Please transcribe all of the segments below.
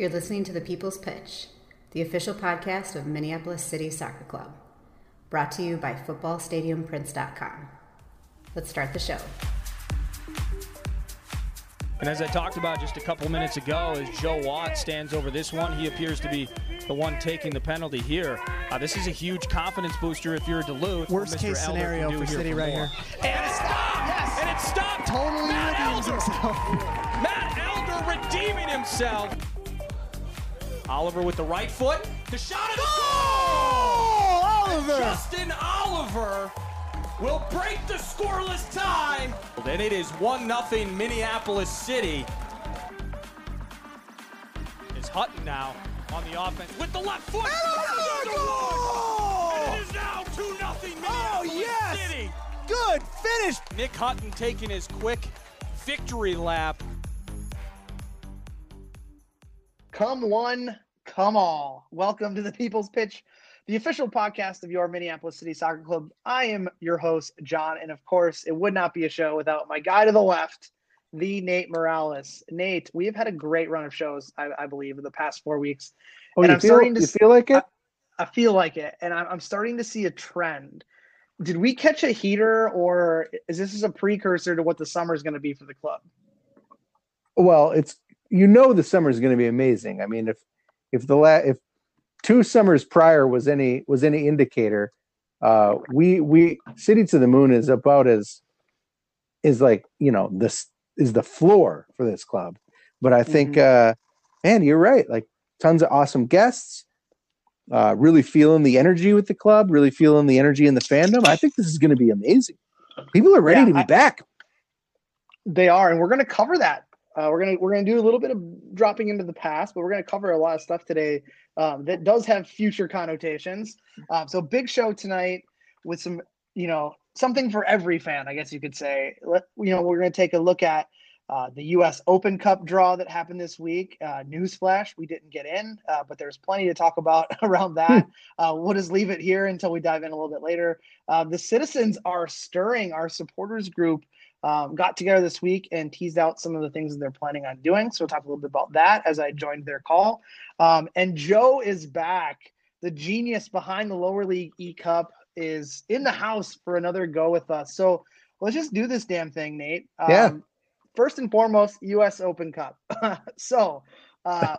You're listening to The People's Pitch, the official podcast of Minneapolis City Soccer Club, brought to you by FootballStadiumPrints.com. Let's start the show. And as I talked about just a couple minutes ago, as Joe Watts stands over this one, he appears to be the one taking the penalty here. This is a huge confidence booster if you're Duluth. Worst case scenario for City right here. And it stopped! Yes! And it stopped! Totally redeems himself. Matt Elder redeeming himself. Oliver with the right foot. The shot and goal! Oliver! Justin Oliver will break the scoreless tie. And it is 1-0 Minneapolis City. It's Hutton now on the offense with the left foot. And goal! And it is now 2-0 Minneapolis City. Good finish. Nick Hutton taking his quick victory lap. Come one, come all. Welcome to the People's Pitch, the official podcast of your Minneapolis City Soccer Club. I am your host, John, and of course, it would not be a show without my guy to the left, the Nate Morales. Nate, we have had a great run of shows, I believe, in the past 4 weeks. Oh, you feel like it? I feel like it, and I'm starting to see a trend. Did we catch a heater, or is this a precursor to what the summer is going to be for the club? Well, the summer is going to be amazing. I mean, if two summers prior was any indicator, we City to the Moon is about this is the floor for this club. But I think, man, you're right. Like tons of awesome guests, really feeling the energy with the club, really feeling the energy in the fandom. I think this is going to be amazing. People are ready to be back. They are, and we're going to cover that. We're gonna do a little bit of dropping into the past, but we're gonna cover a lot of stuff today that does have future connotations. So big show tonight with some, something for every fan, I guess you could say. We're gonna take a look at the U.S. Open Cup draw that happened this week. Newsflash, we didn't get in, but there's plenty to talk about around that. We'll just leave it here until we dive in a little bit later. The Citizens are stirring. Our supporters group got together this week and teased out some of the things that they're planning on doing. So we'll talk a little bit about that as I joined their call. And Joe is back. The genius behind the Lower League E-Cup is in the house for another go with us. So let's just do this damn thing, Nate. First and foremost, U.S. Open Cup. So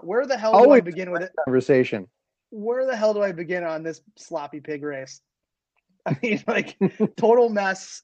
where the hell do I begin with it? Conversation. Where the hell do I begin on this sloppy pig race? I mean, like, total mess.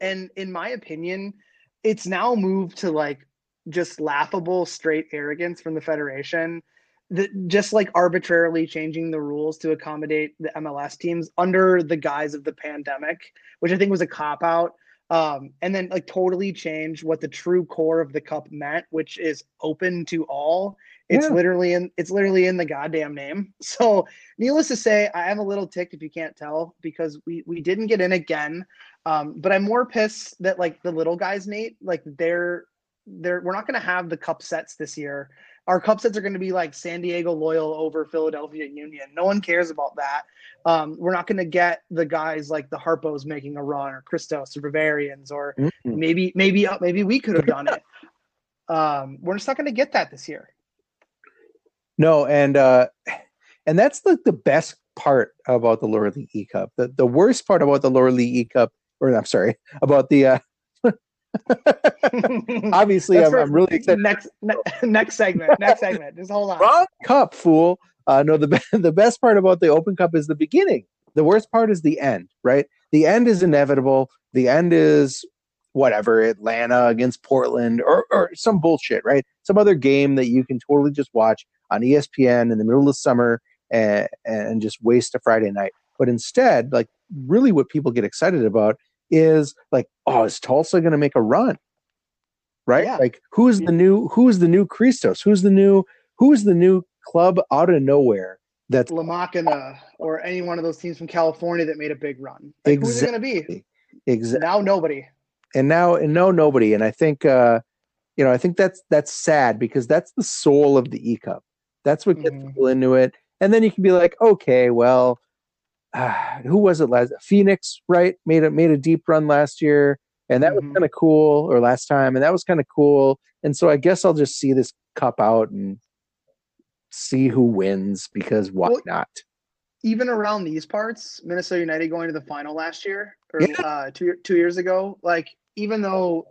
And in my opinion, it's now moved to like just laughable, straight arrogance from the Federation that just like arbitrarily changing the rules to accommodate the MLS teams under the guise of the pandemic, which I think was a cop out. And then like totally changed what the true core of the cup meant, which is open to all. It's literally in the goddamn name. So needless to say, I am a little ticked if you can't tell because we didn't get in again. But I'm more pissed that like the little guys, Nate, like we're not going to have the cup sets this year. Our cup sets are going to be like San Diego Loyal over Philadelphia Union. No one cares about that. We're not going to get the guys like the Harpos making a run or Christos or Bavarians or maybe we could have done it. We're just not going to get that this year. No, and that's like the best part about the Lower League E-Cup. The worst part about the Lower League E-Cup, obviously I'm really excited. Next segment. Just hold on. Wrong cup, fool. The best part about the Open Cup is the beginning. The worst part is the end, right? The end is inevitable. The end is whatever, Atlanta against Portland or some bullshit, right? Some other game that you can totally just watch on ESPN in the middle of summer and just waste a Friday night. But instead, like really what people get excited about is like, oh, is Tulsa going to make a run? Right? Yeah. Like who's the new Christos? Who's the new club out of nowhere? That's La Machina or any one of those teams from California that made a big run. Like, who's it going to be? Exactly. Now nobody. And I think, that's sad because that's the soul of the E-Cup. That's what gets people into it. And then you can be like, okay, well, who was it last? Phoenix, right? Made a deep run last year, and that was kind of cool, or last time, and that was kind of cool. And so I guess I'll just see this cup out and see who wins, because why not? Even around these parts, Minnesota United going to the final last year or two years ago, like even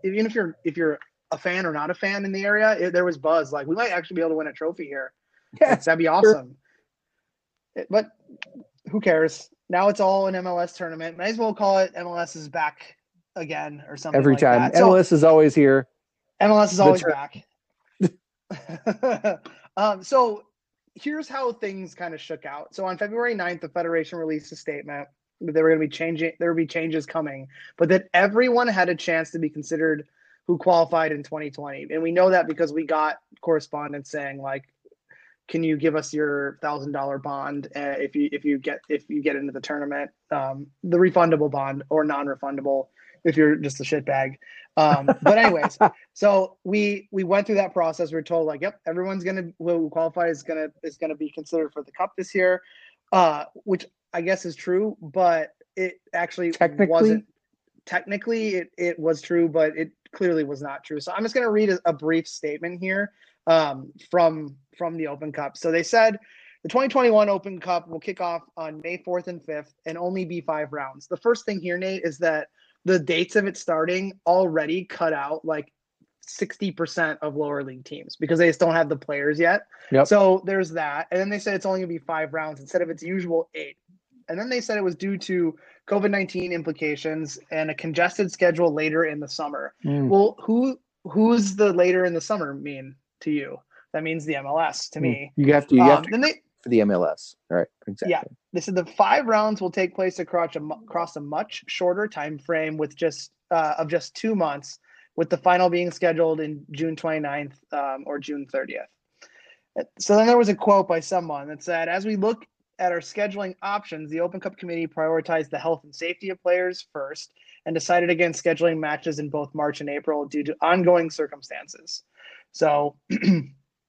if you're a fan or not a fan in the area, there was buzz. Like, we might actually be able to win a trophy here. Yes, that'd be awesome. Sure. But who cares? Now it's all an MLS tournament. Might as well call it MLS is back again or something. Every time. That. MLS is always here. MLS is always back. So here's how things kind of shook out. So on February 9th, the Federation released a statement that they were going to be changing. There would be changes coming, but that everyone had a chance to be considered who qualified in 2020. And we know that because we got correspondence saying, like, can you give us your $1,000 bond if you get into the tournament, the refundable bond or non-refundable if you're just a shitbag. But anyways, so we went through that process. We're told, like, yep, everyone's who qualifies is gonna be considered for the cup this year, which I guess is true, but it actually wasn't. Technically, it was true, but it clearly was not true. So I'm just gonna read a brief statement here. From the Open Cup. So they said the 2021 Open Cup will kick off on May 4th and 5th and only be 5 rounds. The first thing here, Nate, is that the dates of it starting already cut out like 60% of lower league teams because they just don't have the players yet. Yep. So there's that. And then they said it's only going to be 5 rounds instead of its usual 8. And then they said it was due to COVID-19 implications and a congested schedule later in the summer. Mm. Well, who's the later in the summer mean? To you, that means the MLS. To me, you have to then they, for the MLS. All right, exactly. Yeah, they said the 5 rounds will take place across a much shorter time frame, with just 2 months, with the final being scheduled in June 29th or June 30th. So then there was a quote by someone that said, "As we look at our scheduling options, the Open Cup committee prioritized the health and safety of players first, and decided against scheduling matches in both March and April due to ongoing circumstances." So, and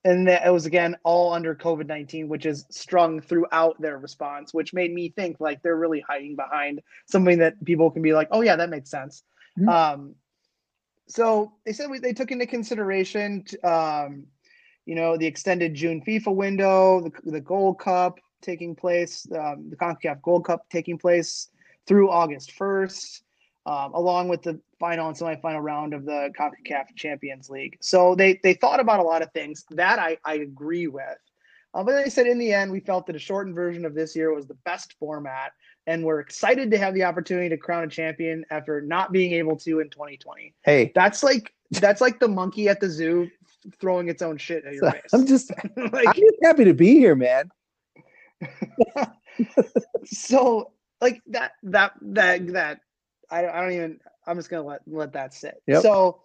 it was, again, all under COVID-19, which is strung throughout their response, which made me think, like, they're really hiding behind something that people can be like, oh, yeah, that makes sense. Mm-hmm. So they said they took into consideration, the extended June FIFA window, the Gold Cup taking place, the CONCACAF Gold Cup taking place through August 1st. Along with the final and semifinal round of the CONCACAF Champions League. So they thought about a lot of things that I agree with. But they said, in the end, we felt that a shortened version of this year was the best format, and we're excited to have the opportunity to crown a champion after not being able to in 2020. Hey, that's like the monkey at the zoo throwing its own shit at your face. I'm just happy to be here, man. So, like, that. I'm just going to let that sit. Yep. So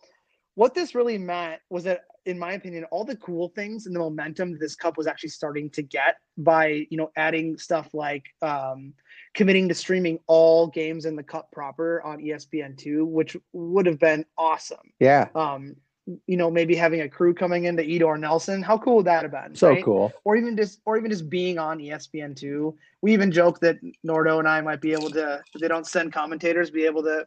what this really meant was that, in my opinion, all the cool things and the momentum this cup was actually starting to get by, adding stuff like committing to streaming all games in the cup proper on ESPN2, which would have been awesome. Yeah. Maybe having a crew coming into Edor Nelson. How cool would that have been? So right? Cool. Or even just being on ESPN2. We even joke that Nordo and I might be able to, if they don't send commentators, be able to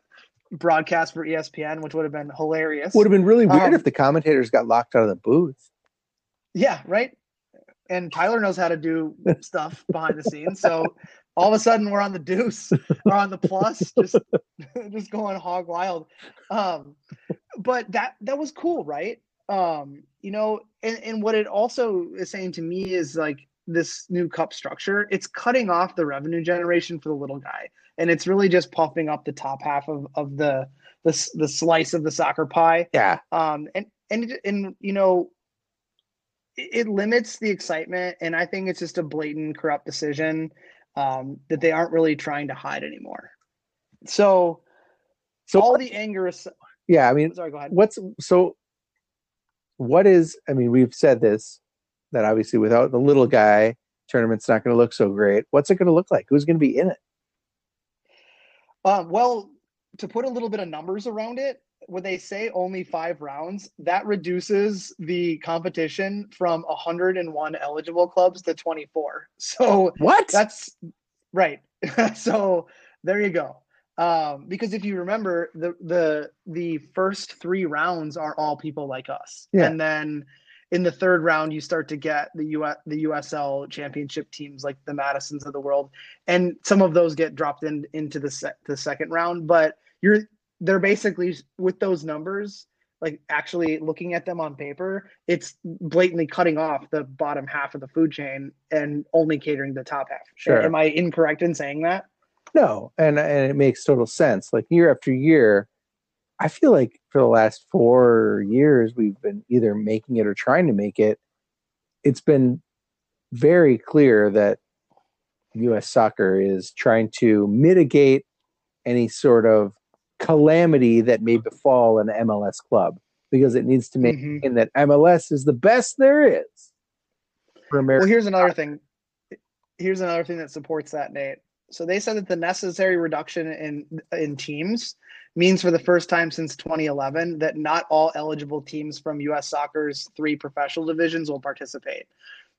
broadcast for ESPN, which would have been hilarious. Would have been really weird if the commentators got locked out of the booth. Yeah, right? And Tyler knows how to do stuff behind the scenes. So all of a sudden we're on the deuce or on the plus, just going hog wild. But that was cool, right? And what it also is saying to me is, like, this new cup structure, it's cutting off the revenue generation for the little guy. And it's really just puffing up the top half of the slice of the soccer pie. Yeah. It limits the excitement. And I think it's just a blatant corrupt decision that they aren't really trying to hide anymore. So all the anger is... Yeah, I mean, sorry, go ahead. We've said this, that obviously without the little guy, tournament's not going to look so great. What's it going to look like? Who's going to be in it? Well, to put a little bit of numbers around it, when they say only 5 rounds, that reduces the competition from 101 eligible clubs to 24. So what? That's right. So there you go. Because if you remember, the first 3 rounds are all people like us. Yeah. And then in the third round, you start to get the USL Championship teams like the Madisons of the world, and some of those get dropped into the second round. But they're basically, with those numbers, like actually looking at them on paper, it's blatantly cutting off the bottom half of the food chain and only catering the top half. Sure. Am I incorrect in saying that? No, and it makes total sense. Like year after year, I feel like for the last 4 years, we've been either making it or trying to make it. It's been very clear that U.S. soccer is trying to mitigate any sort of calamity that may befall an MLS club, because it needs to maintain that MLS is the best there is for America. Well, here's another thing. Here's another thing that supports that, Nate. So they said that the necessary reduction in teams means for the first time since 2011 that not all eligible teams from U.S. Soccer's 3 professional divisions will participate.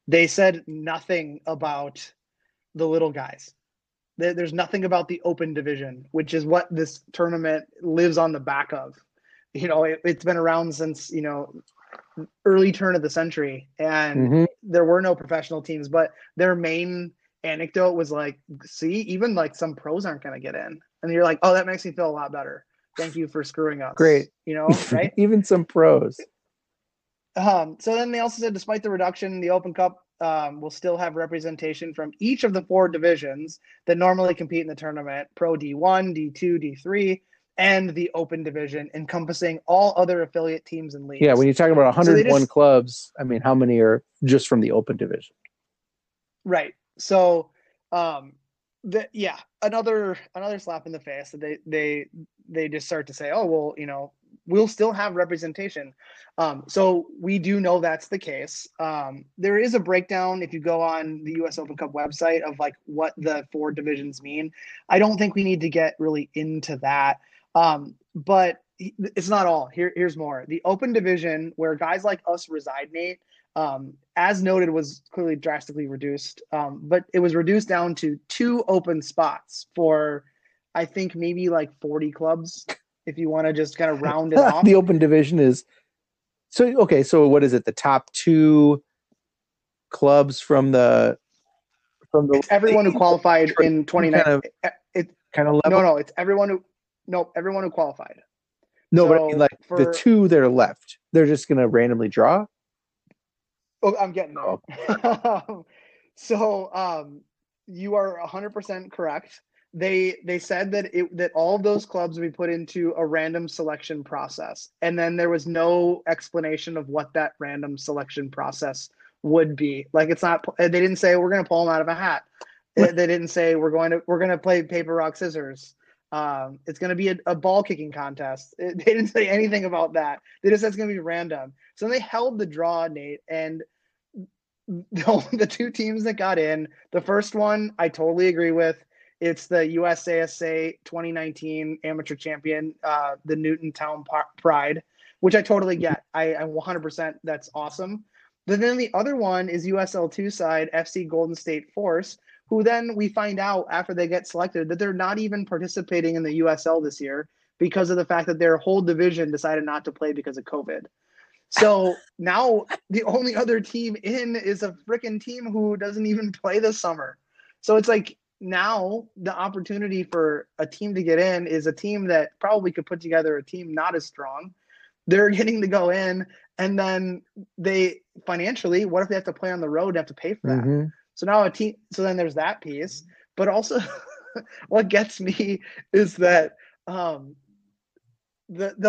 They said nothing about the little guys. There's nothing about the open division, which is what this tournament lives on the back of. You know, it's been around since, you know, early turn of the century, and there were no professional teams, but their main anecdote was like, see, even like some pros aren't going to get in. And you're like, oh, that makes me feel a lot better. Thank you for screwing us. Great. You know, right? Even some pros. So then they also said, despite the reduction, the Open Cup will still have representation from each of the 4 divisions that normally compete in the tournament, Pro D1, D2, D3, and the Open Division, encompassing all other affiliate teams and leagues. Yeah, when you're talking about 101 clubs, I mean, how many are just from the Open Division? Right. So, another slap in the face that they just start to say, oh, well, you know, we'll still have representation. So we do know that's the case. There is a breakdown if you go on the U.S. Open Cup website of like what the 4 divisions mean. I don't think we need to get really into that. But it's not all. Here's more. The Open Division, where guys like us reside, Nate, as noted, was clearly drastically reduced, but it was reduced down to 2 open spots for, I think, maybe like 40 clubs, if you want to just kind of round it off. The Open Division is – so, okay, so what is it? The top 2 clubs from the it's everyone who qualified in 2019. Everyone who qualified. No, so but I mean, like the 2 that are left, they're just going to randomly draw? Oh, I'm getting there. So you are 100% correct. They said that all of those clubs would be put into a random selection process, and then there was no explanation of what that random selection process would be. Like, it's not. They didn't say we're going to pull them out of a hat. They didn't say we're going to play paper, rock, scissors. It's going to be a ball kicking contest. They didn't say anything about that. They just said it's going to be random. So they held the draw, Nate, and the 2 teams that got in, the first one I totally agree with. It's the USASA 2019 amateur champion, the Newtown Pride, which I totally get. I 100%, that's awesome. But then the other one is USL2 side FC Golden State Force, who then we find out after they get selected that they're not even participating in the USL this year because of the fact that their whole division decided not to play because of COVID. So now the only other team in is a freaking team who doesn't even play this summer. So it's like, now the opportunity for a team to get in is a team that probably could put together a team not as strong. They're getting to go in, and then they financially, what if they have to play on the road and have to pay for that? So now so then there's that piece, but also what gets me is that the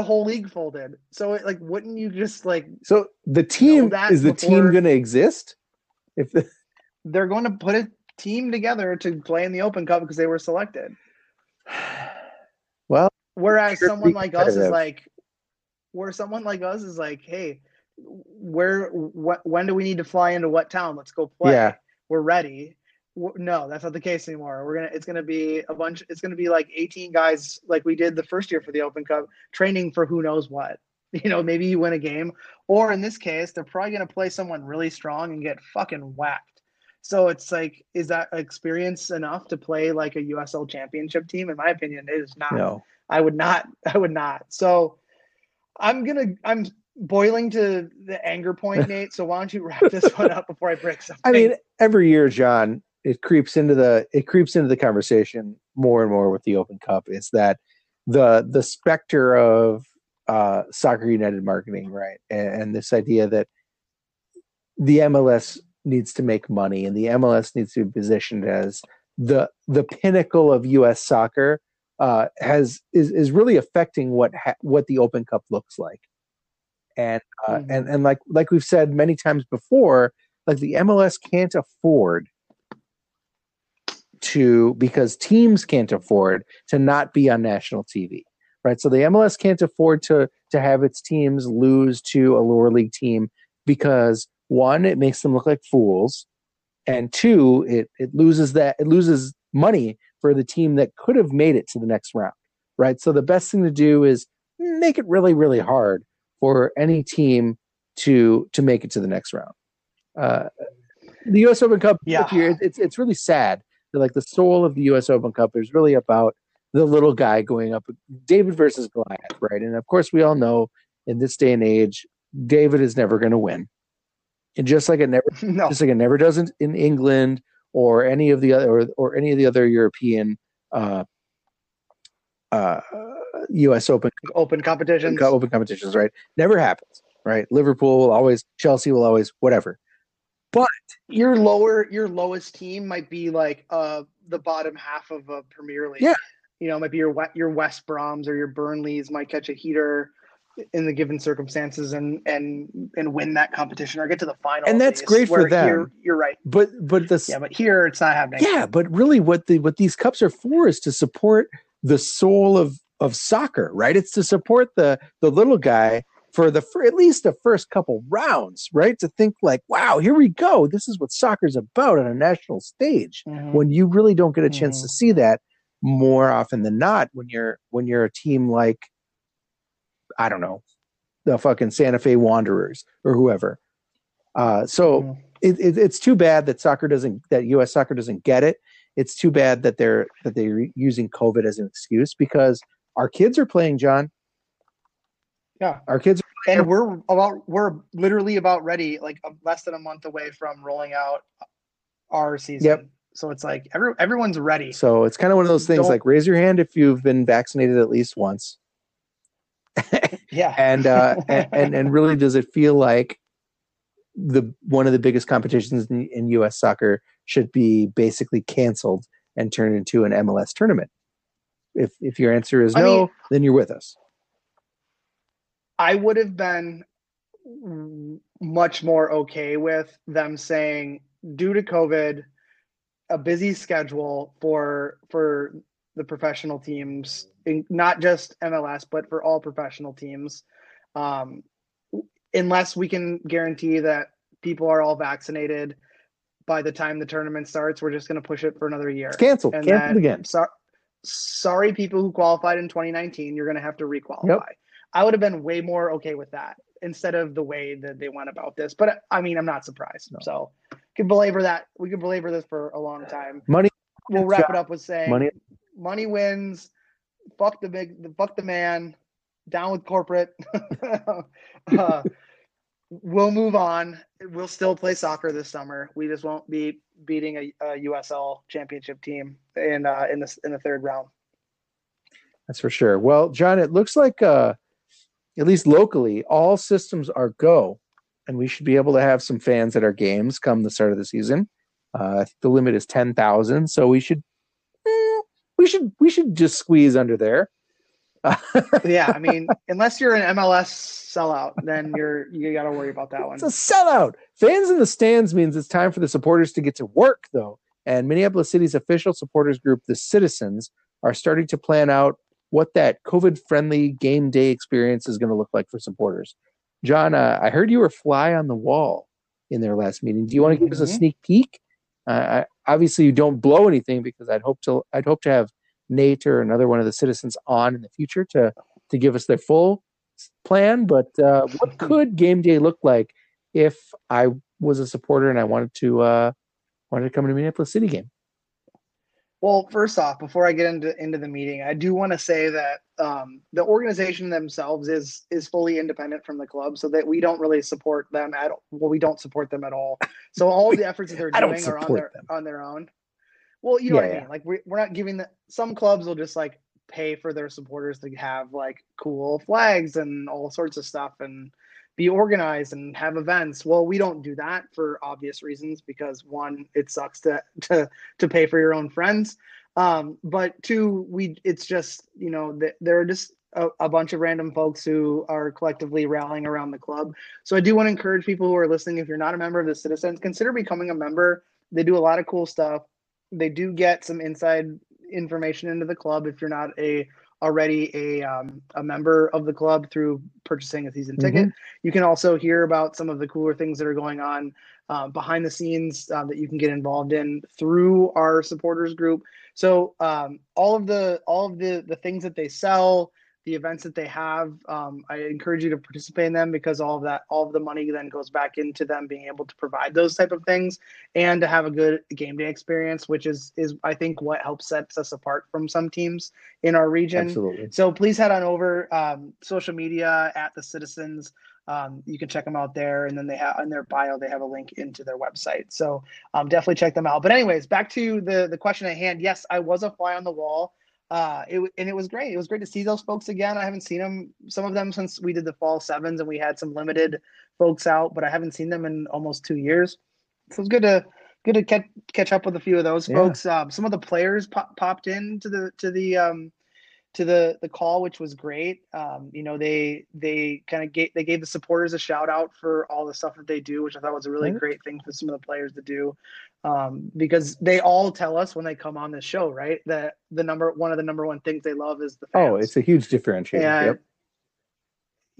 whole league folded. So it, like, wouldn't you just like, so the team is the team going to exist if they're going to put a team together to play in the Open Cup because they were selected? Well, whereas someone like us is like, hey, when do we need to fly into what town? Let's go play. Yeah. We're ready. No, that's not the case anymore. It's going to be a bunch. It's going to be like 18 guys, like we did the first year for the Open Cup, training for who knows what. You know, maybe you win a game, or in this case, they're probably going to play someone really strong and get fucking whacked. So it's like, is that experience enough to play like a USL Championship team? In my opinion, it is not. No. I would not. So I'm boiling to the anger point, Nate. So why don't you wrap this one up before I break something? I mean, every year, John, it creeps into the conversation more and more with the Open Cup. It's that the specter of Soccer United marketing, right? And this idea that the MLS needs to make money and the MLS needs to be positioned as the pinnacle of U.S. soccer is really affecting what the Open Cup looks like. And mm-hmm. and like we've said many times before, like the MLS can't afford to, because teams can't afford to not be on national TV, right? So the MLS can't afford to have its teams lose to a lower league team because, one, it makes them look like fools, and two, it loses money for the team that could have made it to the next round, right? So the best thing to do is make it really, really hard for any team to make it to the next round. The U.S. Open Cup, yeah, year, it's really sad that, like, the soul of the U.S. Open Cup is really about the little guy going up, David versus Goliath, right? And of course, we all know in this day and age, David is never going to win. And just like it never does in England or any of the other European U.S. Open competitions. Open competitions, right? Never happens, right? Liverpool will always, Chelsea will always, whatever. But your lowest team might be like the bottom half of a Premier League. Yeah, you know, it might be your West Broms or your Burnleys might catch a heater in the given circumstances and win that competition or get to the final. And that's great for them. You're right. But here it's not happening. Yeah, but really what these cups are for is to support the soul of soccer, right? It's to support the little guy for at least the first couple rounds, right? To think like, wow, here we go. This is what soccer's about on a national stage. Mm-hmm. When you really don't get a chance to see that more often than not, when you're a team like, I don't know, the fucking Santa Fe Wanderers or whoever. It's too bad that U.S. soccer doesn't get it. It's too bad that they're using COVID as an excuse, because our kids are playing, John. Yeah, our kids are playing. And we're literally about ready, like less than a month away from rolling out our season. Yep. So it's like everyone's ready. So it's kind of one of those things, like raise your hand if you've been vaccinated at least once. Yeah, and really, does it feel like one of the biggest competitions in U.S. soccer should be basically canceled and turned into an MLS tournament? If your answer is no, then you're with us. I would have been much more okay with them saying, due to COVID, a busy schedule for the professional teams, not just MLS, but for all professional teams, unless we can guarantee that people are all vaccinated by the time the tournament starts, we're just going to push it for another year. It's canceled. And canceled then, again. Sorry, people who qualified in 2019, you're going to have to re-qualify. Nope. I would have been way more okay with that instead of the way that they went about this. But I mean, I'm not surprised. No. So we could belabor this for a long time. Money. We'll wrap it up with saying money wins. Fuck the fuck the man, down with corporate. We'll move on. We'll still play soccer this summer. We just won't be beating a USL Championship team in the third round. That's for sure. Well, John, it looks like at least locally, all systems are go, and we should be able to have some fans at our games come the start of the season. I think the limit is 10,000, so we should. We should just squeeze under there. Yeah, I mean, unless you're an MLS sellout, then you got to worry about that one. It's a sellout. Fans in the stands means it's time for the supporters to get to work, though. And Minneapolis City's official supporters group, The Citizens, are starting to plan out what that COVID-friendly game day experience is going to look like for supporters. John, I heard you were fly on the wall in their last meeting. Do you want to give us a sneak peek? Obviously, you don't blow anything, because I'd hope to have Nate or another one of the Citizens on in the future to give us their full plan. But what could game day look like if I was a supporter and I wanted to come to Minneapolis City game? Well, first off, before I get into the meeting, I do want to say that the organization themselves is fully independent from the club, so that we don't really support them at all. Well, we don't support them at all. So all the efforts that they're doing are on their own. Well, you know what I mean? Like we're not giving some clubs will just like pay for their supporters to have like cool flags and all sorts of stuff and be organized and have events. Well, we don't do that for obvious reasons, because one, it sucks to pay for your own friends. But two, it's just, you know, there are just a bunch of random folks who are collectively rallying around the club. So I do want to encourage people who are listening, if you're not a member of the Citizens, consider becoming a member. They do a lot of cool stuff. They do get some inside information into the club if you're not already a member of the club through purchasing a season ticket. You can also hear about some of the cooler things that are going on behind the scenes that you can get involved in through our supporters group. So all of the things that they sell, the events that they have, I encourage you to participate in them, because all of the money then goes back into them being able to provide those type of things and to have a good game day experience, which is I think what helps sets us apart from some teams in our region. Absolutely. So please head on over social media at the Citizens. You can check them out there, and then they have in their bio they have a link into their website. So definitely check them out. But anyways, back to the question at hand. Yes, I was a fly on the wall. It was great. It was great to see those folks again. I haven't seen them, some of them, since we did the fall sevens and we had some limited folks out, but I haven't seen them in almost 2 years. So it was good to catch up with a few of those folks. Some of the players popped in to the call, which was great. You know, they gave the supporters a shout out for all the stuff that they do, which I thought was a really great thing for some of the players to do, because they all tell us when they come on this show, right, that the number one things they love is the fans. Oh, it's a huge differentiator.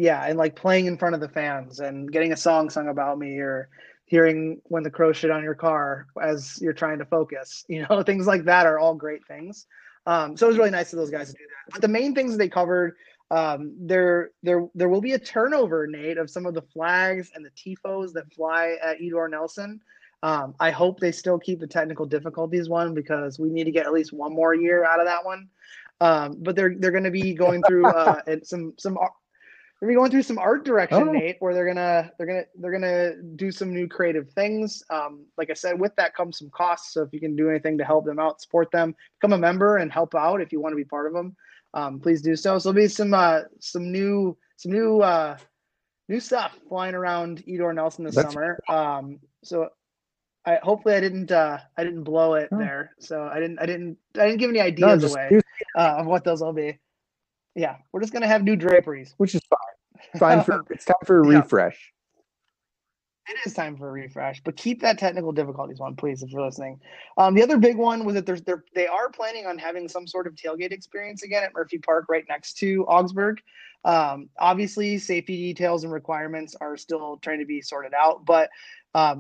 Yeah, and like playing in front of the fans and getting a song sung about me, or hearing when the Crows shit on your car as you're trying to focus, you know, things like that are all great things. So it was really nice of those guys to do that. But the main things they covered, there will be a turnover, Nate, of some of the flags and the TIFOs that fly at Edor Nelson. I hope they still keep the technical difficulties one, because we need to get at least one more year out of that one. But they're going to be going through some art direction, Nate, where they're gonna do some new creative things. Like I said, with that comes some costs. So if you can do anything to help them out, support them, become a member and help out if you want to be part of them, please do so. So there'll be some new stuff flying around Edor Nelson this summer. So I didn't blow it there. So I didn't give any ideas away of what those will be. Yeah, we're just gonna have new draperies, which is fine. It's time for a refresh. It is time for a refresh, but keep that technical difficulties one, please, if you're listening. The other big one was that they are planning on having some sort of tailgate experience again at Murphy Park, right next to Augsburg. Obviously, safety details and requirements are still trying to be sorted out, but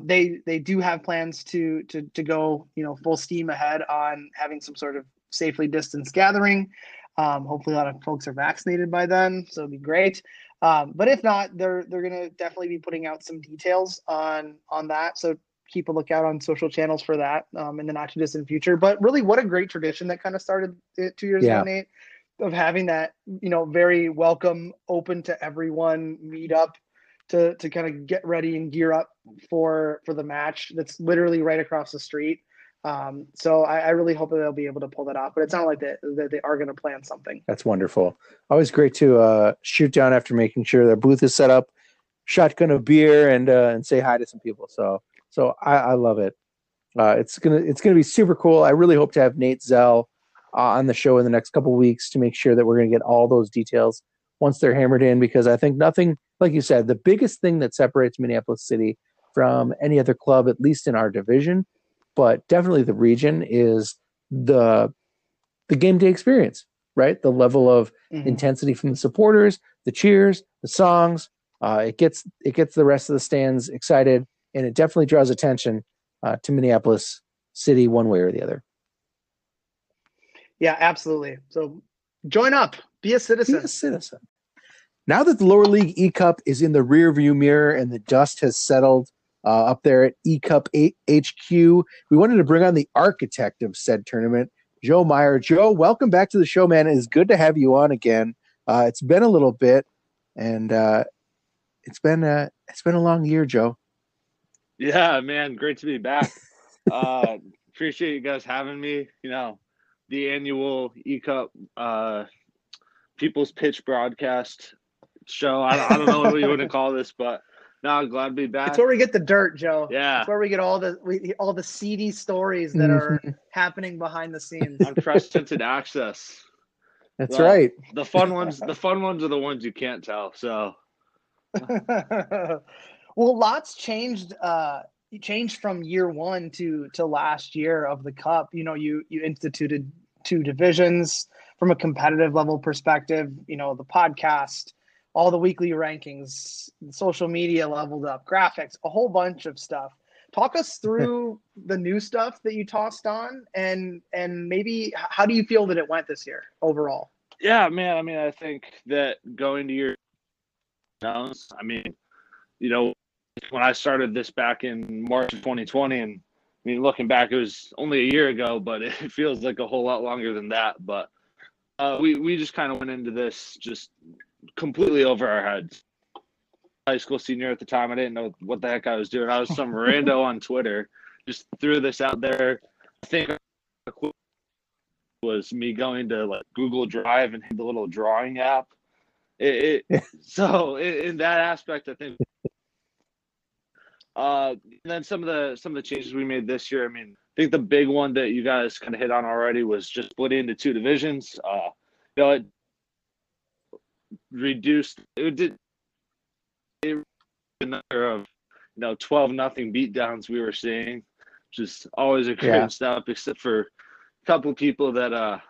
they do have plans to go, you know, full steam ahead on having some sort of safely distanced gathering. Hopefully a lot of folks are vaccinated by then, so it'd be great. But if not, they're going to definitely be putting out some details on that. So keep a lookout on social channels for that in the not too distant future. But really, what a great tradition that kind of started 2 years ago, Nate, of having that, you know, very welcome, open to everyone meet up to kind of get ready and gear up for the match that's literally right across the street. So I really hope that they'll be able to pull that off, but it's not like that they are going to plan something. That's wonderful. Always great to shoot down after making sure their booth is set up, shotgun a beer, and say hi to some people. So I love it. It's gonna be super cool. I really hope to have Nate Zell on the show in the next couple of weeks to make sure that we're gonna get all those details once they're hammered in, because I think nothing, like you said, the biggest thing that separates Minneapolis City from any other club, at least in our division, but definitely the region, is the game day experience, right? The level of intensity from the supporters, the cheers, the songs. It gets the rest of the stands excited, and it definitely draws attention to Minneapolis City one way or the other. Yeah, absolutely. So join up. Be a citizen. Be a citizen. Now that the Lower League E-Cup is in the rearview mirror and the dust has settled up there at E-Cup HQ, we wanted to bring on the architect of said tournament, Joe Meyer. Joe, welcome back to the show, man. It's good to have you on again. It's been a little bit, and it's been a long year, Joe. Yeah, man, great to be back. Appreciate you guys having me. You know, the annual E-Cup People's Pitch broadcast show. I don't know what you want to call this, but no, I'm glad to be back. It's where we get the dirt, Joe. Yeah, it's where we get all the seedy stories that are happening behind the scenes. Unprecedented access. That's right. The fun ones are the ones you can't tell. So, well, lots changed. Changed from year one to last year of the cup. You know, you instituted two divisions from a competitive level perspective. You know, the podcast, all the weekly rankings, social media leveled up, graphics, a whole bunch of stuff. Talk us through the new stuff that you tossed on, and maybe how do you feel that it went this year overall? Yeah, man. I mean, I think that going to your downs, I mean, you know, when I started this back in March of 2020, and I mean, looking back, it was only a year ago, but it feels like a whole lot longer than that. But we just kind of went into this just completely over our heads. High school senior at the time, I didn't know what the heck I was doing. I was some rando on Twitter, just threw this out there. I think it was me going to like Google Drive and hit the little drawing app. So in that aspect, I think. And then some of the changes we made this year. I mean, I think the big one that you guys kind of hit on already was just splitting into two divisions. You know, it reduced the number of, you know, 12-0 beatdowns we were seeing, which is always a great stop, except for a couple of people that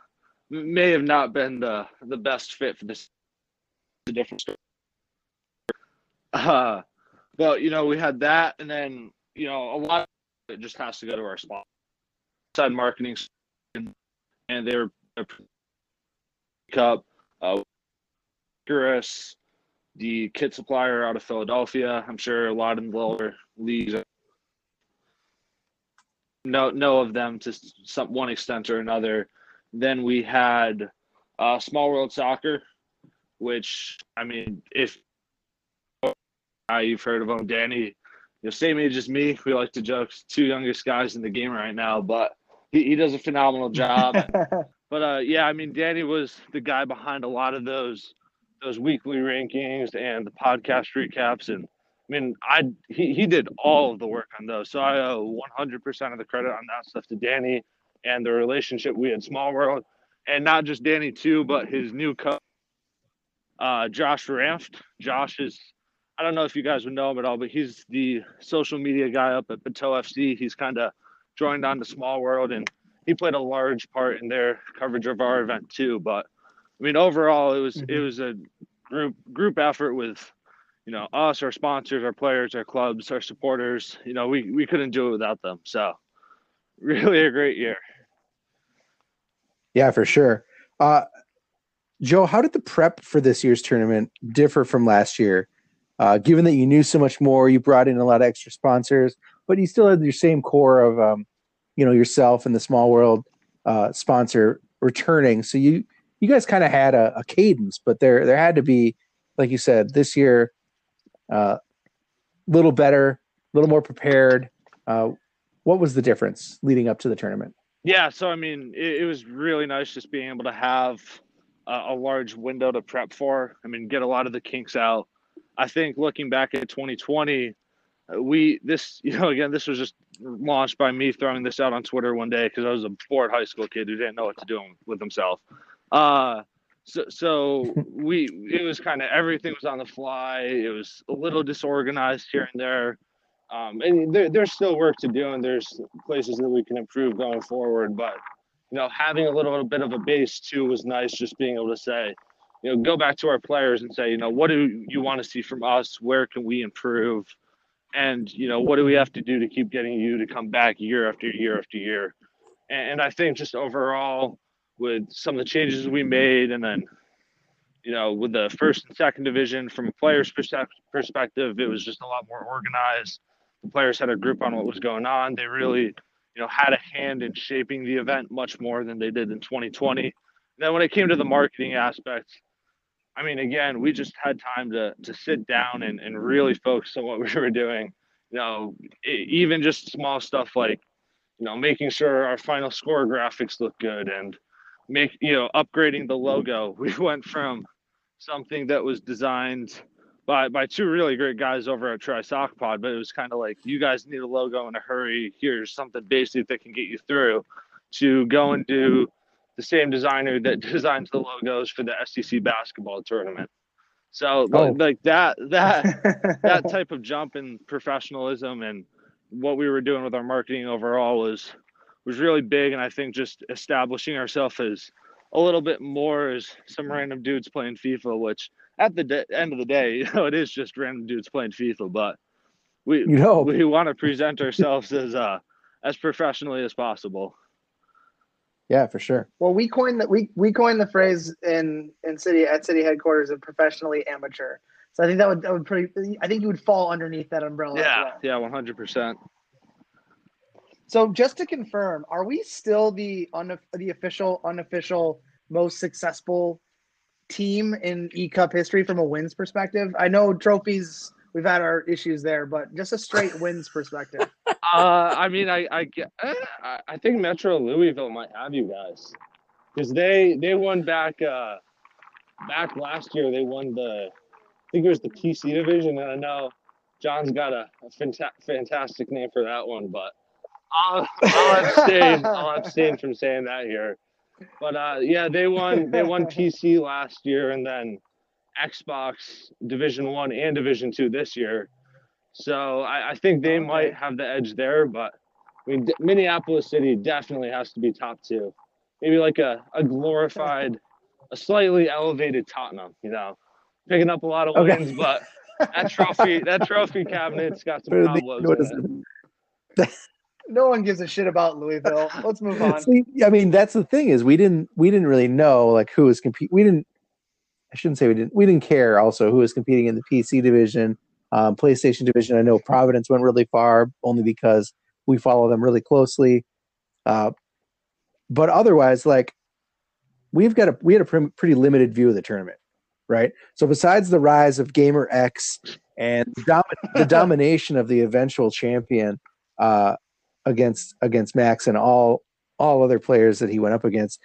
may have not been the best fit for this. A different story. But, you know, we had that, and then, you know, a lot of it just has to go to our sponsor side marketing, and they were Cup, the kit supplier out of Philadelphia. I'm sure a lot in the lower leagues know of them to one extent or another. Then we had Small World Soccer, which, I mean, if you've heard of him, Danny. You know, same age as me. We like to joke, two youngest guys in the game right now, but he does a phenomenal job. But yeah, I mean, Danny was the guy behind a lot of those weekly rankings and the podcast recaps, and I mean, he did all of the work on those. So I owe 100% of the credit on that stuff to Danny and the relationship we had Small World, and not just Danny too, but his new coach, Josh Ramft. Josh is, I don't know if you guys would know him at all, but he's the social media guy up at Bateau FC. He's kind of joined on to Small World, and he played a large part in their coverage of our event too. But I mean, overall, it was a group effort with, you know, us, our sponsors, our players, our clubs, our supporters. You know, we couldn't do it without them. So really a great year. Yeah, for sure. Joe, how did the prep for this year's tournament differ from last year? Given that you knew so much more, you brought in a lot of extra sponsors, but you still had your same core of, you know, yourself and the Small World sponsor returning. So you guys kind of had a cadence, but there had to be, like you said, this year, little better, a little more prepared. What was the difference leading up to the tournament? Yeah, so, I mean, it was really nice just being able to have a large window to prep for. I mean, get a lot of the kinks out. I think looking back at 2020, this was just launched by me throwing this out on Twitter one day because I was a bored high school kid who didn't know what to do with himself. It was kind of, everything was on the fly. It was a little disorganized here and there. And there's still work to do, and there's places that we can improve going forward. But, you know, having a little bit of a base too was nice, just being able to say, you know, go back to our players and say, you know, what do you want to see from us? Where can we improve? And, you know, what do we have to do to keep getting you to come back year after year after year? And I think just overall with some of the changes we made, and then, you know, with the first and second division from a player's perspective, it was just a lot more organized. The players had a group on what was going on. They really, you you know, had a hand in shaping the event much more than they did in 2020. And then when it came to the marketing aspects, I mean, again, we just had time to sit down and really focus on what we were doing. You know, even just small stuff like, you know, making sure our final score graphics look good and upgrading the logo. We went from something that was designed by two really great guys over at Tri-Sock Pod, but it was kind of like, you guys need a logo in a hurry. Here's something basic that can get you through, to go and do the same designer that designs the logos for the SEC basketball tournament. So like that that type of jump in professionalism and what we were doing with our marketing overall was really big. And I think just establishing ourselves as a little bit more as some random dudes playing FIFA, which at the end of the day, you know, it is just random dudes playing FIFA, but we want to present ourselves as professionally as possible. Yeah, for sure. Well, we coined the phrase at city headquarters of professionally amateur. So I think that would you would fall underneath that umbrella. Yeah, yeah, 100%. So just to confirm, are we still the official, unofficial, most successful team in E-Cup history from a wins perspective? I know trophies, we've had our issues there, but just a straight wins perspective. I mean, I think Metro Louisville might have you guys, because they won back last year. They won I think it was the PC division, and I know John's got a fantastic name for that one, but I'll abstain from saying that here. But yeah, they won PC last year, and then Xbox Division 1 and Division 2 this year. So I think they might have the edge there, but I mean, Minneapolis City definitely has to be top two. Maybe like a slightly elevated Tottenham, you know, picking up a lot of wins, but that trophy cabinet's got some problems in it. No one gives a shit about Louisville. Let's move on. See, I mean, that's the thing, is we didn't really know like who was competing. We didn't care also who was competing in the PC division, PlayStation division. I know Providence went really far only because we follow them really closely. But otherwise, like we had a pretty limited view of the tournament, right? So besides the rise of Gamer X and the domination of the eventual champion, against Max and all other players that he went up against,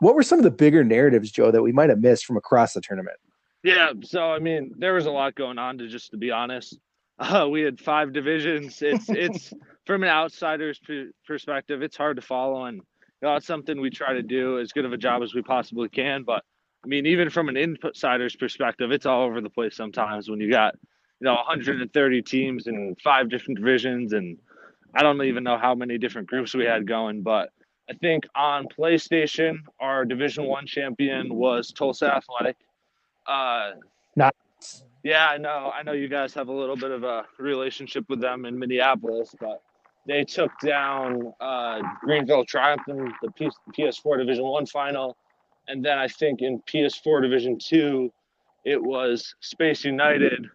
what were some of the bigger narratives, Joe, that we might have missed from across the tournament? Yeah, so I mean, there was a lot going on, to be honest. We had 5 divisions. It's from an outsider's perspective, it's hard to follow, and you know, it's something we try to do as good of a job as we possibly can. But I mean, even from an insider's perspective, it's all over the place sometimes when you got, you know, 130 teams and 5 different divisions, and I don't even know how many different groups we had going. But I think on PlayStation, our Division I champion was Tulsa Athletic. Yeah, I know you guys have a little bit of a relationship with them in Minneapolis, but they took down Greenville Triumph in the PS4 Division I final. And then I think in PS4 Division II, it was Space United,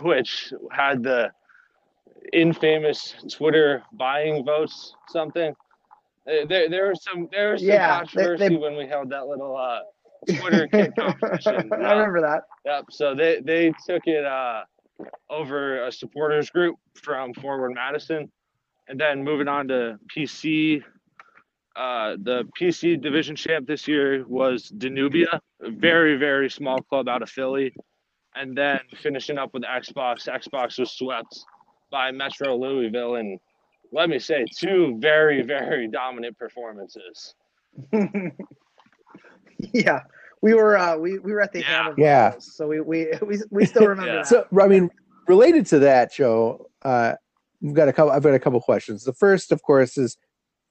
which had the infamous Twitter buying votes, something. There was some controversy when we held that little Twitter kick competition. I remember that. Yep. So they took it over a supporters group from Forward Madison, and then moving on to PC. The PC division champ this year was Danubia, a very, very small club out of Philly, and then finishing up with Xbox. Xbox was swept by Metro Louisville, and let me say, 2 very, very dominant performances. Yeah, we were at the end of the house, so we still remember. That. So I mean, related to that, Joe, I've got a couple questions. The first, of course, is,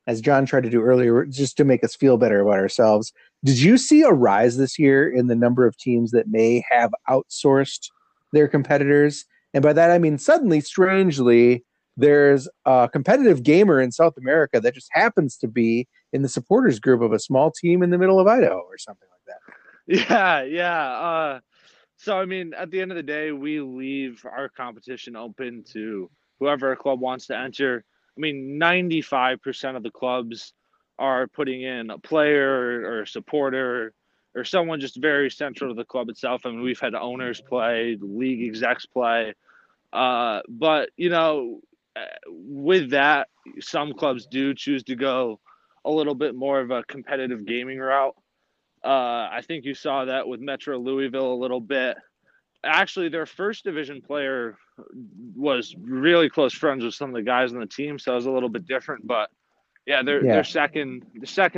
as John tried to do earlier, just to make us feel better about ourselves, did you see a rise this year in the number of teams that may have outsourced their competitors? And by that, I mean, suddenly, strangely, there's a competitive gamer in South America that just happens to be in the supporters group of a small team in the middle of Idaho or something like that. Yeah, yeah. So, I mean, at the end of the day, we leave our competition open to whoever a club wants to enter. I mean, 95% of the clubs are putting in a player or a supporter or someone just very central to the club itself. I mean, we've had owners play, league execs play. But, you know, with that, some clubs do choose to go a little bit more of a competitive gaming route. I think you saw that with Metro Louisville a little bit. Actually, their first division player was really close friends with some of the guys on the team, so it was a little bit different. But yeah, their second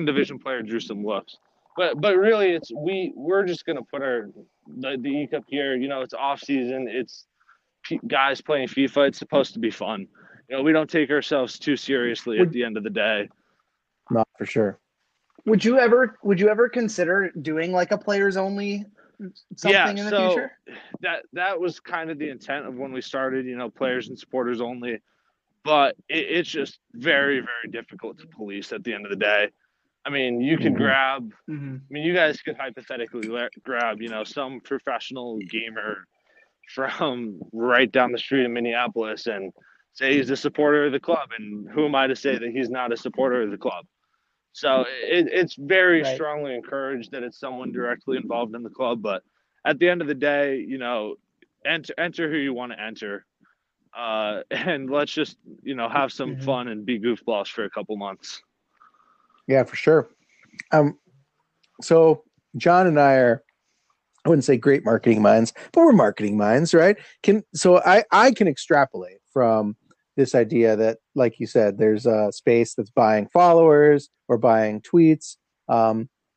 division player drew some looks. But really, it's we're just gonna put the E-Cup here. You know, it's off season. It's guys playing FIFA. It's supposed to be fun. You know, we don't take ourselves too seriously at the end of the day. Not for sure. Would you ever consider doing like a players only? Something in the future? That was kind of the intent of when we started, you know, players and supporters only. But it's just very, very difficult to police at the end of the day. I mean, you could grab – I mean, you guys could hypothetically grab, you know, some professional gamer from right down the street in Minneapolis and say he's a supporter of the club. And who am I to say that he's not a supporter of the club? So it's very strongly encouraged that it's someone directly involved in the club. But at the end of the day, you know, enter who you want to enter. And let's just, you know, have some fun and be goofballs for a couple months. Yeah, for sure. So John and I are, I wouldn't say great marketing minds, but we're marketing minds, right? So I can extrapolate from this idea that, like you said, there's a space that's buying followers or buying tweets.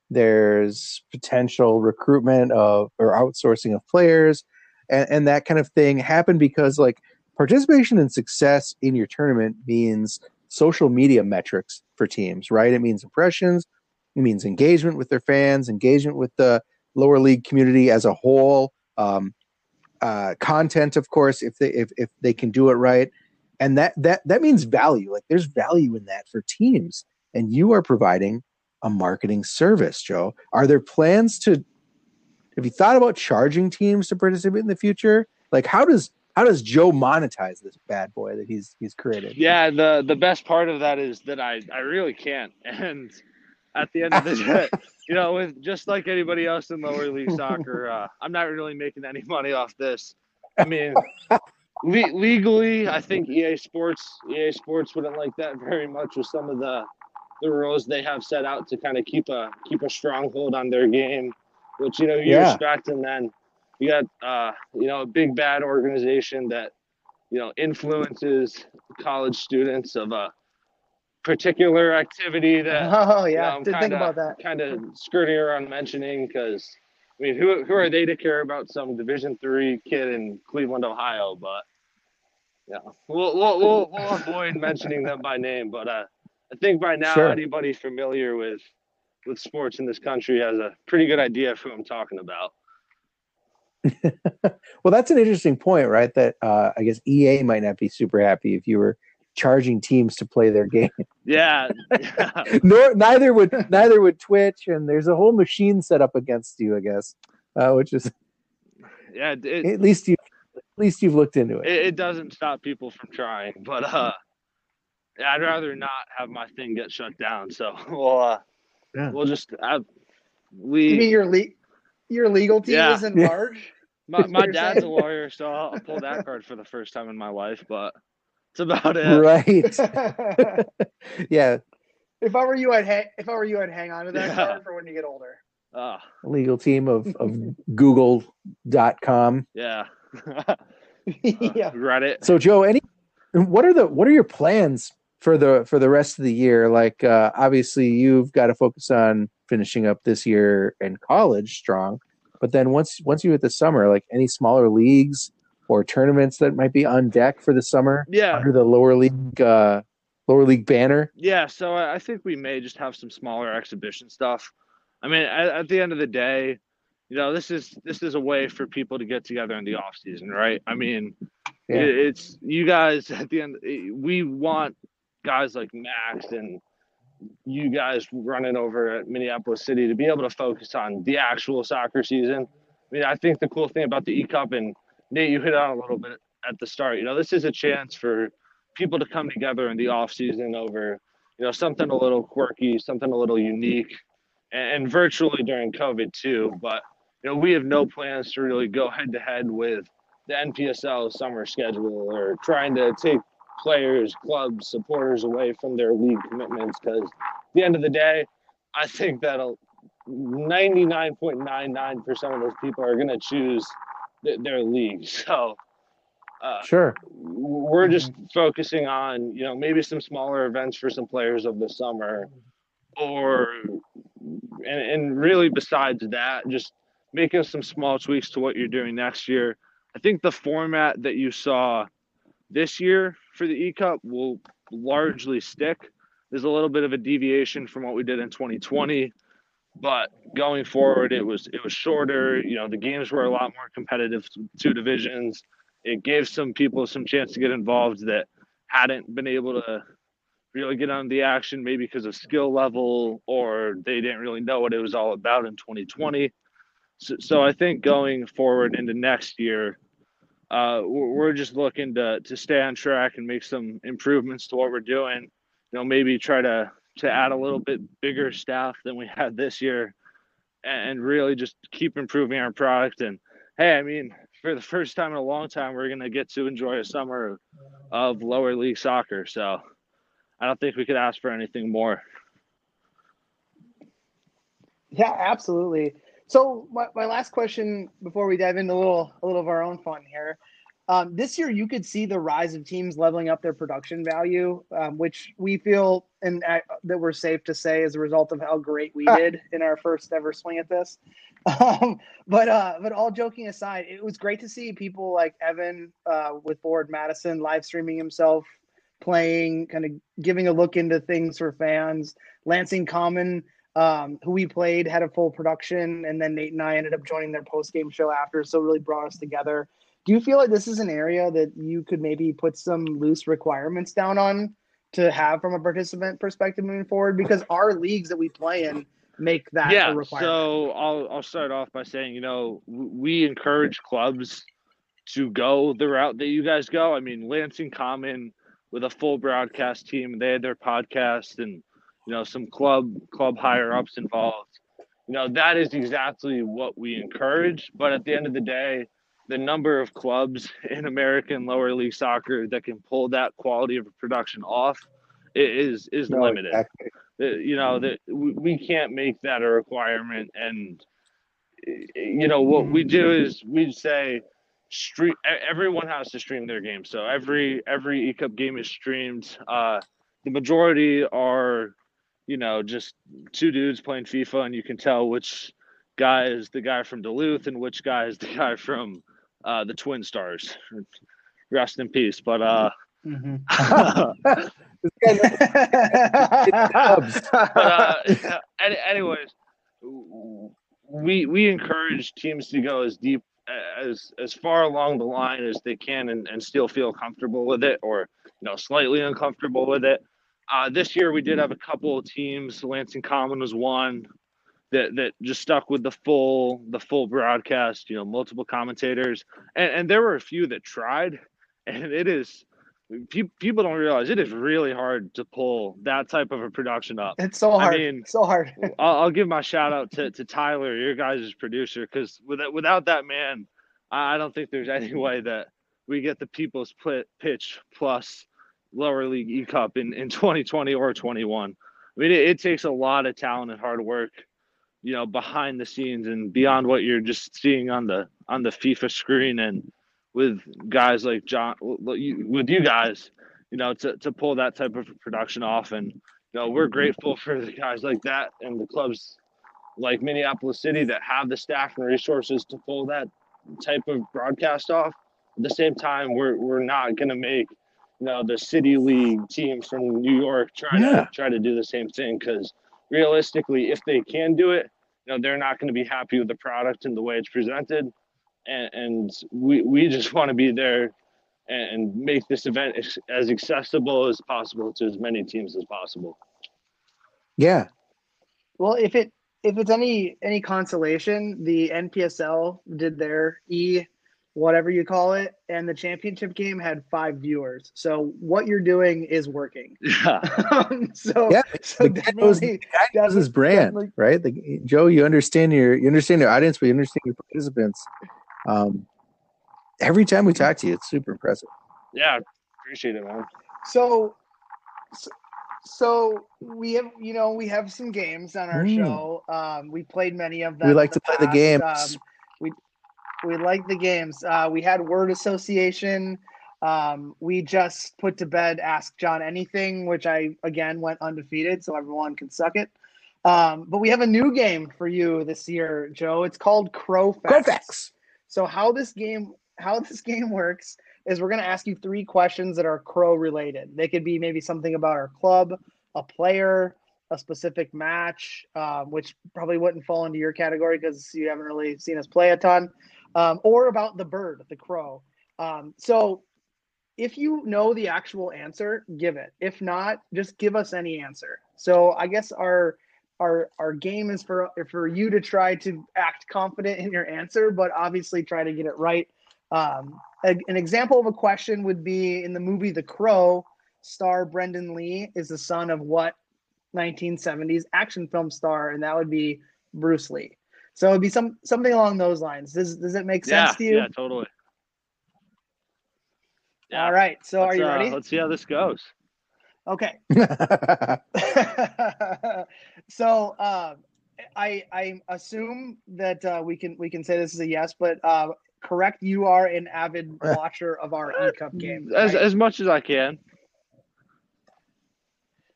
There's potential recruitment of or outsourcing of players, and that kind of thing happened because, like, participation and success in your tournament means social media metrics for teams, right? It means impressions. It means engagement with their fans, engagement with the lower league community as a whole. Content, of course, if they can do it right. And that means value. Like, there's value in that for teams. And you are providing a marketing service, Joe. Are there plans to – have you thought about charging teams to participate in the future? Like, how does Joe monetize this bad boy that he's created? Yeah, the best part of that is that I really can't. And at the end of the day, you know, with just like anybody else in lower league soccer, I'm not really making any money off this. I mean – legally, I think EA Sports wouldn't like that very much with some of the rules they have set out to kind of keep a stronghold on their game, which, you know, you respect. And then you got you know, a big bad organization that, you know, influences college students of a particular activity that I'm kind of skirting around mentioning because. I mean, who are they to care about some Division III kid in Cleveland, Ohio? But yeah, we'll avoid mentioning them by name. But I think by now anybody familiar with sports in this country has a pretty good idea of who I'm talking about. Well, that's an interesting point, right? That I guess EA might not be super happy if you were charging teams to play their game. Yeah. Neither would Twitch, and there's a whole machine set up against you, I guess, which is at least you've looked into it. It doesn't stop people from trying, but I'd rather not have my thing get shut down. So we'll just You mean your legal team isn't large? My dad's a lawyer, so I'll pull that card for the first time in my life, but. It's about it, right? Yeah. If I were you, I'd hang on to that card for when you get older. Legal team of Google.com. Yeah. Reddit. So, Joe, what are your plans for the rest of the year? Like, obviously, you've got to focus on finishing up this year in college strong, but then once you hit the summer, like any smaller leagues. Or tournaments that might be on deck for the summer under the lower league banner. Yeah, so I think we may just have some smaller exhibition stuff. I mean, at the end of the day, you know, this is a way for people to get together in the off season, right? I mean, it's you guys at the end. We want guys like Max and you guys running over at Minneapolis City to be able to focus on the actual soccer season. I mean, I think the cool thing about the E-Cup and Nate, you hit on a little bit at the start. You know, this is a chance for people to come together in the off season over, you know, something a little quirky, something a little unique, and virtually during COVID too. But, you know, we have no plans to really go head to head with the NPSL summer schedule or trying to take players, clubs, supporters away from their league commitments, because at the end of the day, I think that 99.99% of those people are going to choose their league. So sure, we're just focusing on, you know, maybe some smaller events for some players of the summer, or and really besides that, just making some small tweaks to what you're doing next year. I think the format that you saw this year for the E-Cup will largely stick. There's a little bit of a deviation from what we did in 2020, but going forward, it was shorter. You know, the games were a lot more competitive, two divisions. It gave some people some chance to get involved that hadn't been able to really get on the action, maybe because of skill level, or they didn't really know what it was all about in 2020. So I think going forward into next year, we're just looking to stay on track and make some improvements to what we're doing. You know, maybe try to add a little bit bigger staff than we had this year, and really just keep improving our product. And hey, I mean, for the first time in a long time, we're going to get to enjoy a summer of lower league soccer. So I don't think we could ask for anything more. Yeah, absolutely. So my last question before we dive into a little of our own fun here, this year you could see the rise of teams leveling up their production value, which we feel and that we're safe to say as a result of how great we did in our first ever swing at this. But all joking aside, it was great to see people like Evan with Board Madison live streaming himself playing, kind of giving a look into things for fans. Lansing Common, who we played, had a full production, and then Nate and I ended up joining their post-game show after, so it really brought us together. Do you feel like this is an area that you could maybe put some loose requirements down on to have from a participant perspective moving forward? Because our leagues that we play in make that a requirement. So I'll start off by saying, you know, we encourage clubs to go the route that you guys go. I mean, Lansing Common with a full broadcast team, they had their podcast and, you know, some club higher-ups involved. You know, that is exactly what we encourage. But at the end of the day, the number of clubs in American lower league soccer that can pull that quality of production off is limited. Exactly. You know, that we can't make that a requirement. And, you know, what we do is we'd say everyone has to stream their game. So every E-Cup game is streamed. The majority are, you know, just two dudes playing FIFA, and you can tell which guy is the guy from Duluth and which guy is the guy from the Twin Stars. Rest in peace. But anyways, we encourage teams to go as deep as far along the line as they can and still feel comfortable with it, or, you know, slightly uncomfortable with it. This year we did have a couple of teams. Lansing Common was one that just stuck with the full broadcast, you know, multiple commentators. And there were a few that tried, and it is people don't realize it is really hard to pull that type of a production up. It's so hard. I mean, so hard. I'll give my shout out to Tyler, your guys' producer, because without that man, I don't think there's any way that we get the People's Pitch plus Lower League E-Cup in 2020 or 21. I mean, it takes a lot of talent and hard work, you know, behind the scenes and beyond what you're just seeing on the FIFA screen, and with guys like John, with you guys, you know, to pull that type of production off. And, you know, we're grateful for the guys like that and the clubs like Minneapolis City that have the staff and resources to pull that type of broadcast off. At the same time, we're not going to make, you know, the city league team from New York try to do the same thing, because realistically, if they can do it, you know, they're not going to be happy with the product and the way it's presented. And we just want to be there and make this event as accessible as possible to as many teams as possible. Yeah. Well, if it's any consolation, the NPSL did their whatever you call it, and the championship game had 5 viewers. So what you're doing is working. Yeah. So definitely, that was his brand, right? Joe, you understand your audience, but you understand your participants. Every time we talk to you, it's super impressive. Yeah, appreciate it, man. So we have some games on our show. We played many of them. We like to play the games. We like the games. We had word association. We just put to bed Ask John Anything, which I, again, went undefeated, so everyone can suck it. But we have a new game for you this year, Joe. It's called Crow Facts. Crow Facts. So how this game works is we're going to ask you 3 questions that are Crow related. They could be maybe something about our club, a player, a specific match, which probably wouldn't fall into your category because you haven't really seen us play a ton. Or about the bird, the crow. So if you know the actual answer, give it. If not, just give us any answer. So I guess our game is for you to try to act confident in your answer, but obviously try to get it right. An example of a question would be, in the movie The Crow, star Brendan Lee is the son of what 1970s action film star? And that would be Bruce Lee. So it'd be something along those lines. Does it make sense to you? Yeah, totally. Yeah. All right. So are you ready? Let's see how this goes. Okay. So I assume that we can say this is a yes, but correct. You are an avid watcher of our E-Cup game. Right? As much as I can.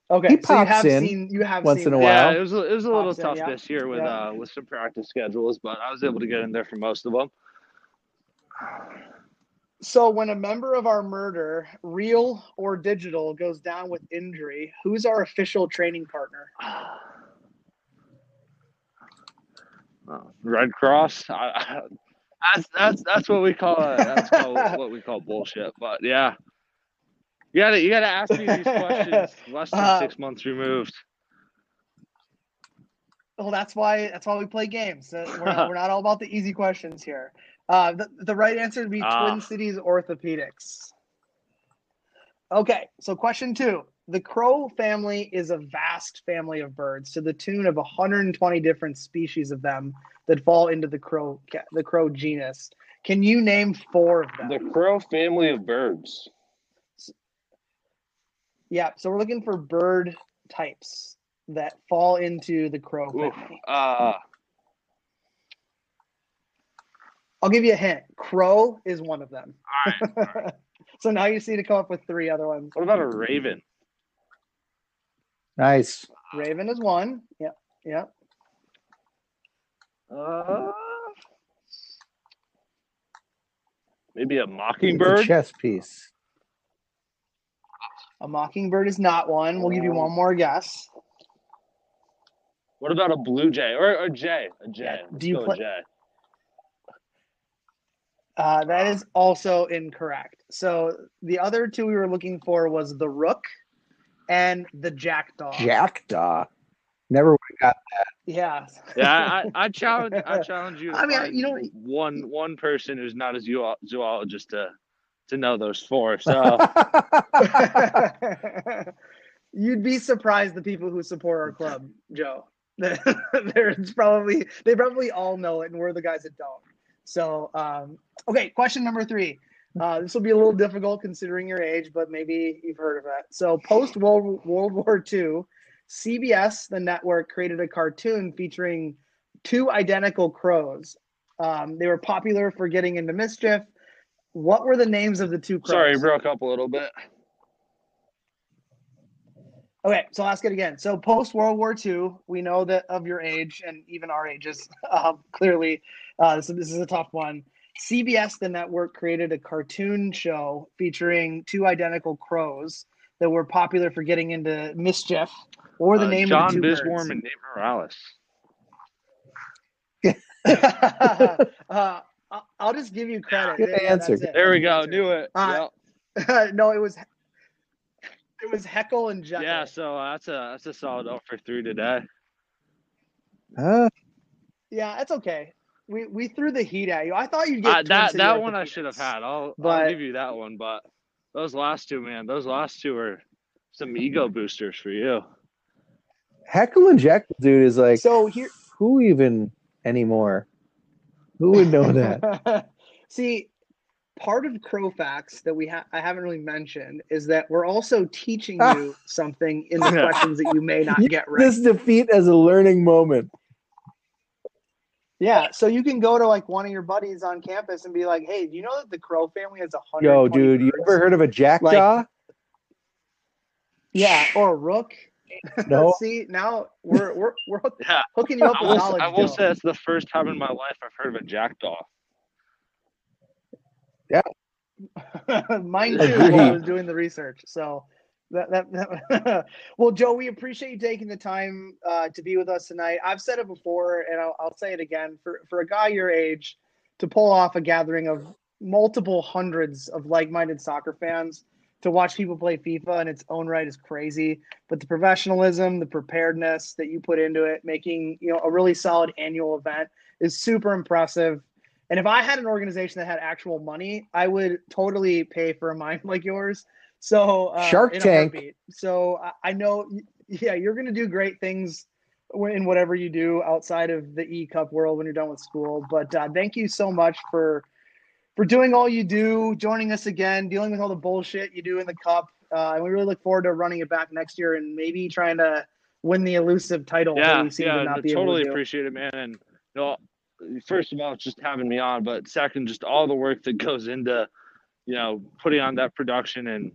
Okay, he pops in a while. Yeah, it was a little tough this year with some practice schedules, but I was able to get in there for most of them. So when a member of our murder, real or digital, goes down with injury, who's our official training partner? Red Cross. That's what we call it. That's what we call bullshit. But yeah. You gotta ask me these questions less than 6 months removed. Well, that's why we play games. We're not all about the easy questions here. The right answer would be Twin Cities Orthopedics. Okay, so question 2: the crow family is a vast family of birds, to the tune of 120 different species of them that fall into the crow genus. Can you name 4 of them? The crow family of birds. Yeah, so we're looking for bird types that fall into the crow family. I'll give you a hint. Crow is one of them. All right. So now you just need to come up with 3 other ones. What about a raven? Nice. Raven is one. Yep. Maybe a mockingbird? A chess piece. A mockingbird is not one. We'll give you one more guess. What about a blue jay or a jay? A jay. Yeah. Do you play? Jay. That is also incorrect. So the other 2 we were looking for was the rook and the jackdaw. Jackdaw. Never would have got that. Yeah. I challenge you. I mean, you know, one person who's not a zoologist to know those 4. So you'd be surprised the people who support our club, Joe. They probably all know it, and we're the guys that don't. So okay, question number 3. This will be a little difficult considering your age, but maybe you've heard of that. So post World War II, CBS, the network, created a cartoon featuring 2 identical crows. They were popular for getting into mischief. What were the names of the 2 crows? Sorry, broke up a little bit. Okay, so I'll ask it again. So post-World War II, we know that of your age and even our ages, clearly. So this is a tough one. CBS, the network, created a cartoon show featuring 2 identical crows that were popular for getting into mischief. What were the name of the 2 birds? John Biswarm and Nate Morales. I'll just give you credit. Good answer. There we go. Knew it. No, it was Heckle and Jekyll. Yeah, so that's a solid 0 for 3 today. Yeah, that's okay. We threw the heat at you. I thought you'd get that one. I should have had. I'll give you that one. But those last two, man, are some ego boosters for you. Heckle and Jekyll, dude, is like, so here, who even anymore? Who would know that? See, part of Crow Facts that I haven't really mentioned is that we're also teaching you something in the questions that you may not get right. This defeat as a learning moment. Yeah, so you can go to like one of your buddies on campus and be like, "Hey, do you know that the Crow family has 100?" Yo, dude, you ever heard of a jackdaw? Like, yeah, or a rook. No. See, now we're hooking you up with knowledge. I will say it's the first time in my life I've heard of a jackdaw. Yeah, mine too. While I was doing the research, so. Well, Joe, we appreciate you taking the time to be with us tonight. I've said it before, and I'll say it again. For a guy your age to pull off a gathering of multiple hundreds of like-minded soccer fans to watch people play FIFA in its own right is crazy. But the professionalism, the preparedness that you put into it, making a really solid annual event is super impressive. And if I had an organization that had actual money, I would totally pay for a mind like yours. So Shark Tank. So I know, yeah, you're going to do great things in whatever you do outside of the E-Cup world when you're done with school. But thank you so much for doing all you do, joining us again, dealing with all the bullshit you do in the Cup. And we really look forward to running it back next year and maybe trying to win the elusive title. I appreciate it, man. And first of all, just having me on, but second, just all the work that goes into putting on that production and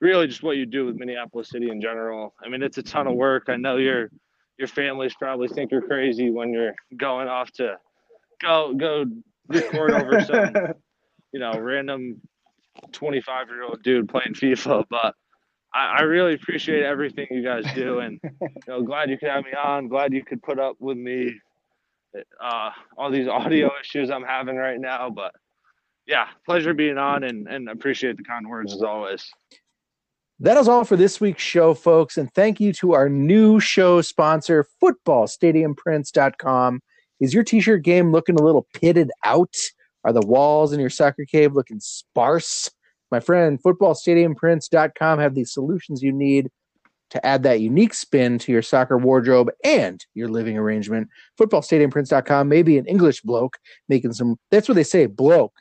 really just what you do with Minneapolis City in general. I mean, it's a ton of work. I know your families probably think you're crazy when you're going off to go record over some, random 25-year-old dude playing FIFA. But I really appreciate everything you guys do, and glad you could have me on. Glad you could put up with me all these audio issues I'm having right now, but. Yeah, pleasure being on and appreciate the kind words as always. That is all for this week's show, folks. And thank you to our new show sponsor, FootballStadiumPrints.com. Is your t-shirt game looking a little pitted out? Are the walls in your soccer cave looking sparse? My friend, FootballStadiumPrints.com have the solutions you need to add that unique spin to your soccer wardrobe and your living arrangement. FootballStadiumPrints.com may be an English bloke making some, that's what they say, bloke.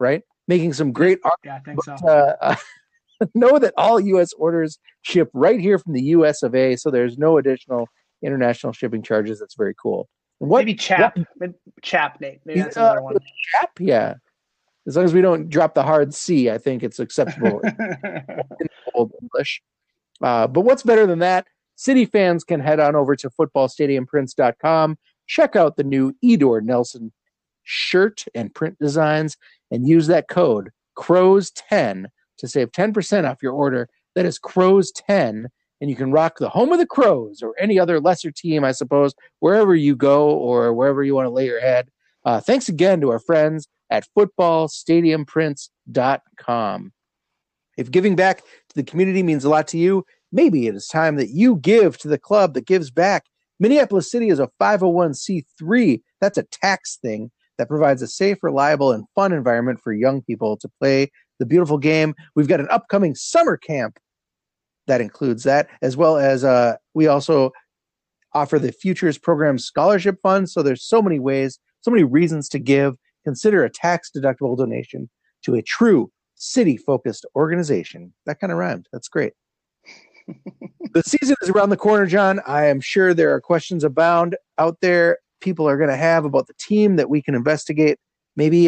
Right? Making some great art. Yeah, I think so. Know that all U.S. orders ship right here from the U.S. of A., so there's no additional international shipping charges. That's very cool. Maybe Chap. Nate. Maybe that's another one. Chap, yeah. As long as we don't drop the hard C, I think it's acceptable in Old English. But what's better than that? City fans can head on over to footballstadiumprints.com, check out the new Edor Nelson shirt and print designs, and use that code Crows10 to save 10% off your order. That is Crows10, and you can rock the home of the Crows or any other lesser team, I suppose, wherever you go or wherever you want to lay your head. Thanks again to our friends at FootballStadiumPrints.com. If giving back to the community means a lot to you, maybe it is time that you give to the club that gives back. Minneapolis City is a 501c3. That's a tax thing that provides a safe, reliable, and fun environment for young people to play the beautiful game. We've got an upcoming summer camp that includes that, as well as we also offer the Futures Program Scholarship Fund. So there's so many ways, so many reasons to give. Consider a tax-deductible donation to a true city-focused organization. That kind of rhymed. That's great. The season is around the corner, John. I am sure there are questions abound out there people are going to have about the team that we can investigate. Maybe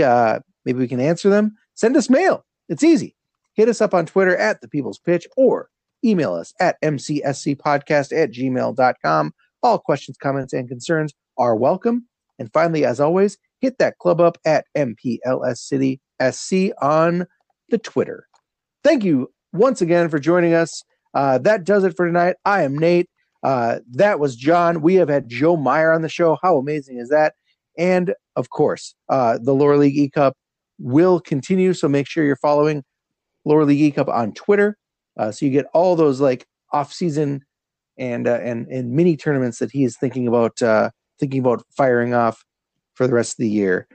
we can answer them. Send us mail. It's easy. Hit us up on Twitter at The People's Pitch or email us at mcscpodcast@gmail.com. All questions, comments, and concerns are welcome. And finally, as always, hit that club up at MPLSCitySC on the Twitter. Thank you once again for joining us. That does it for tonight. I am Nate. That was John. We have had Joe Meyer on the show. How amazing is that? And of course, the Lower League E-Cup will continue. So make sure you're following Lower League E-Cup on Twitter. So you get all those like off-season and mini tournaments that he is thinking about firing off for the rest of the year.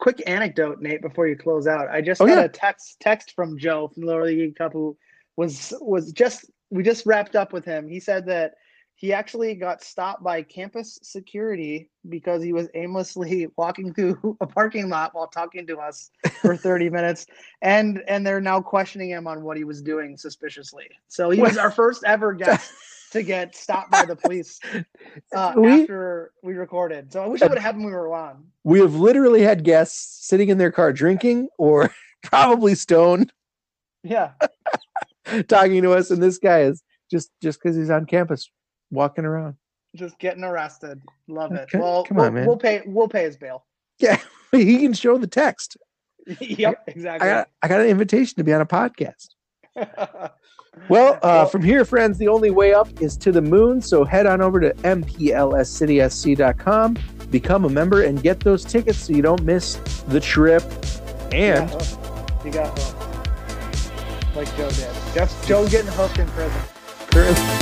Quick anecdote, Nate, before you close out. I just got a text from Joe from Lower League E-Cup, who we just wrapped up with him. He said that he actually got stopped by campus security because he was aimlessly walking through a parking lot while talking to us for 30 minutes. And they're now questioning him on what he was doing suspiciously. So he was our first ever guest to get stopped by the police after we recorded. So I wish it would have happened when we were on. We have literally had guests sitting in their car drinking or probably stoned. Yeah. Talking to us. And this guy is just because he's on campus. Walking around, just getting arrested. Love it. Well, come on, man. We'll pay his bail. Yeah, he can show the text. Yep, exactly. I got an invitation to be on a podcast. Well, from here, friends, the only way up is to the moon. So head on over to mplscitysc.com, become a member, and get those tickets so you don't miss the trip. And you got hooked. Like Joe did. Just Joe getting hooked in prison.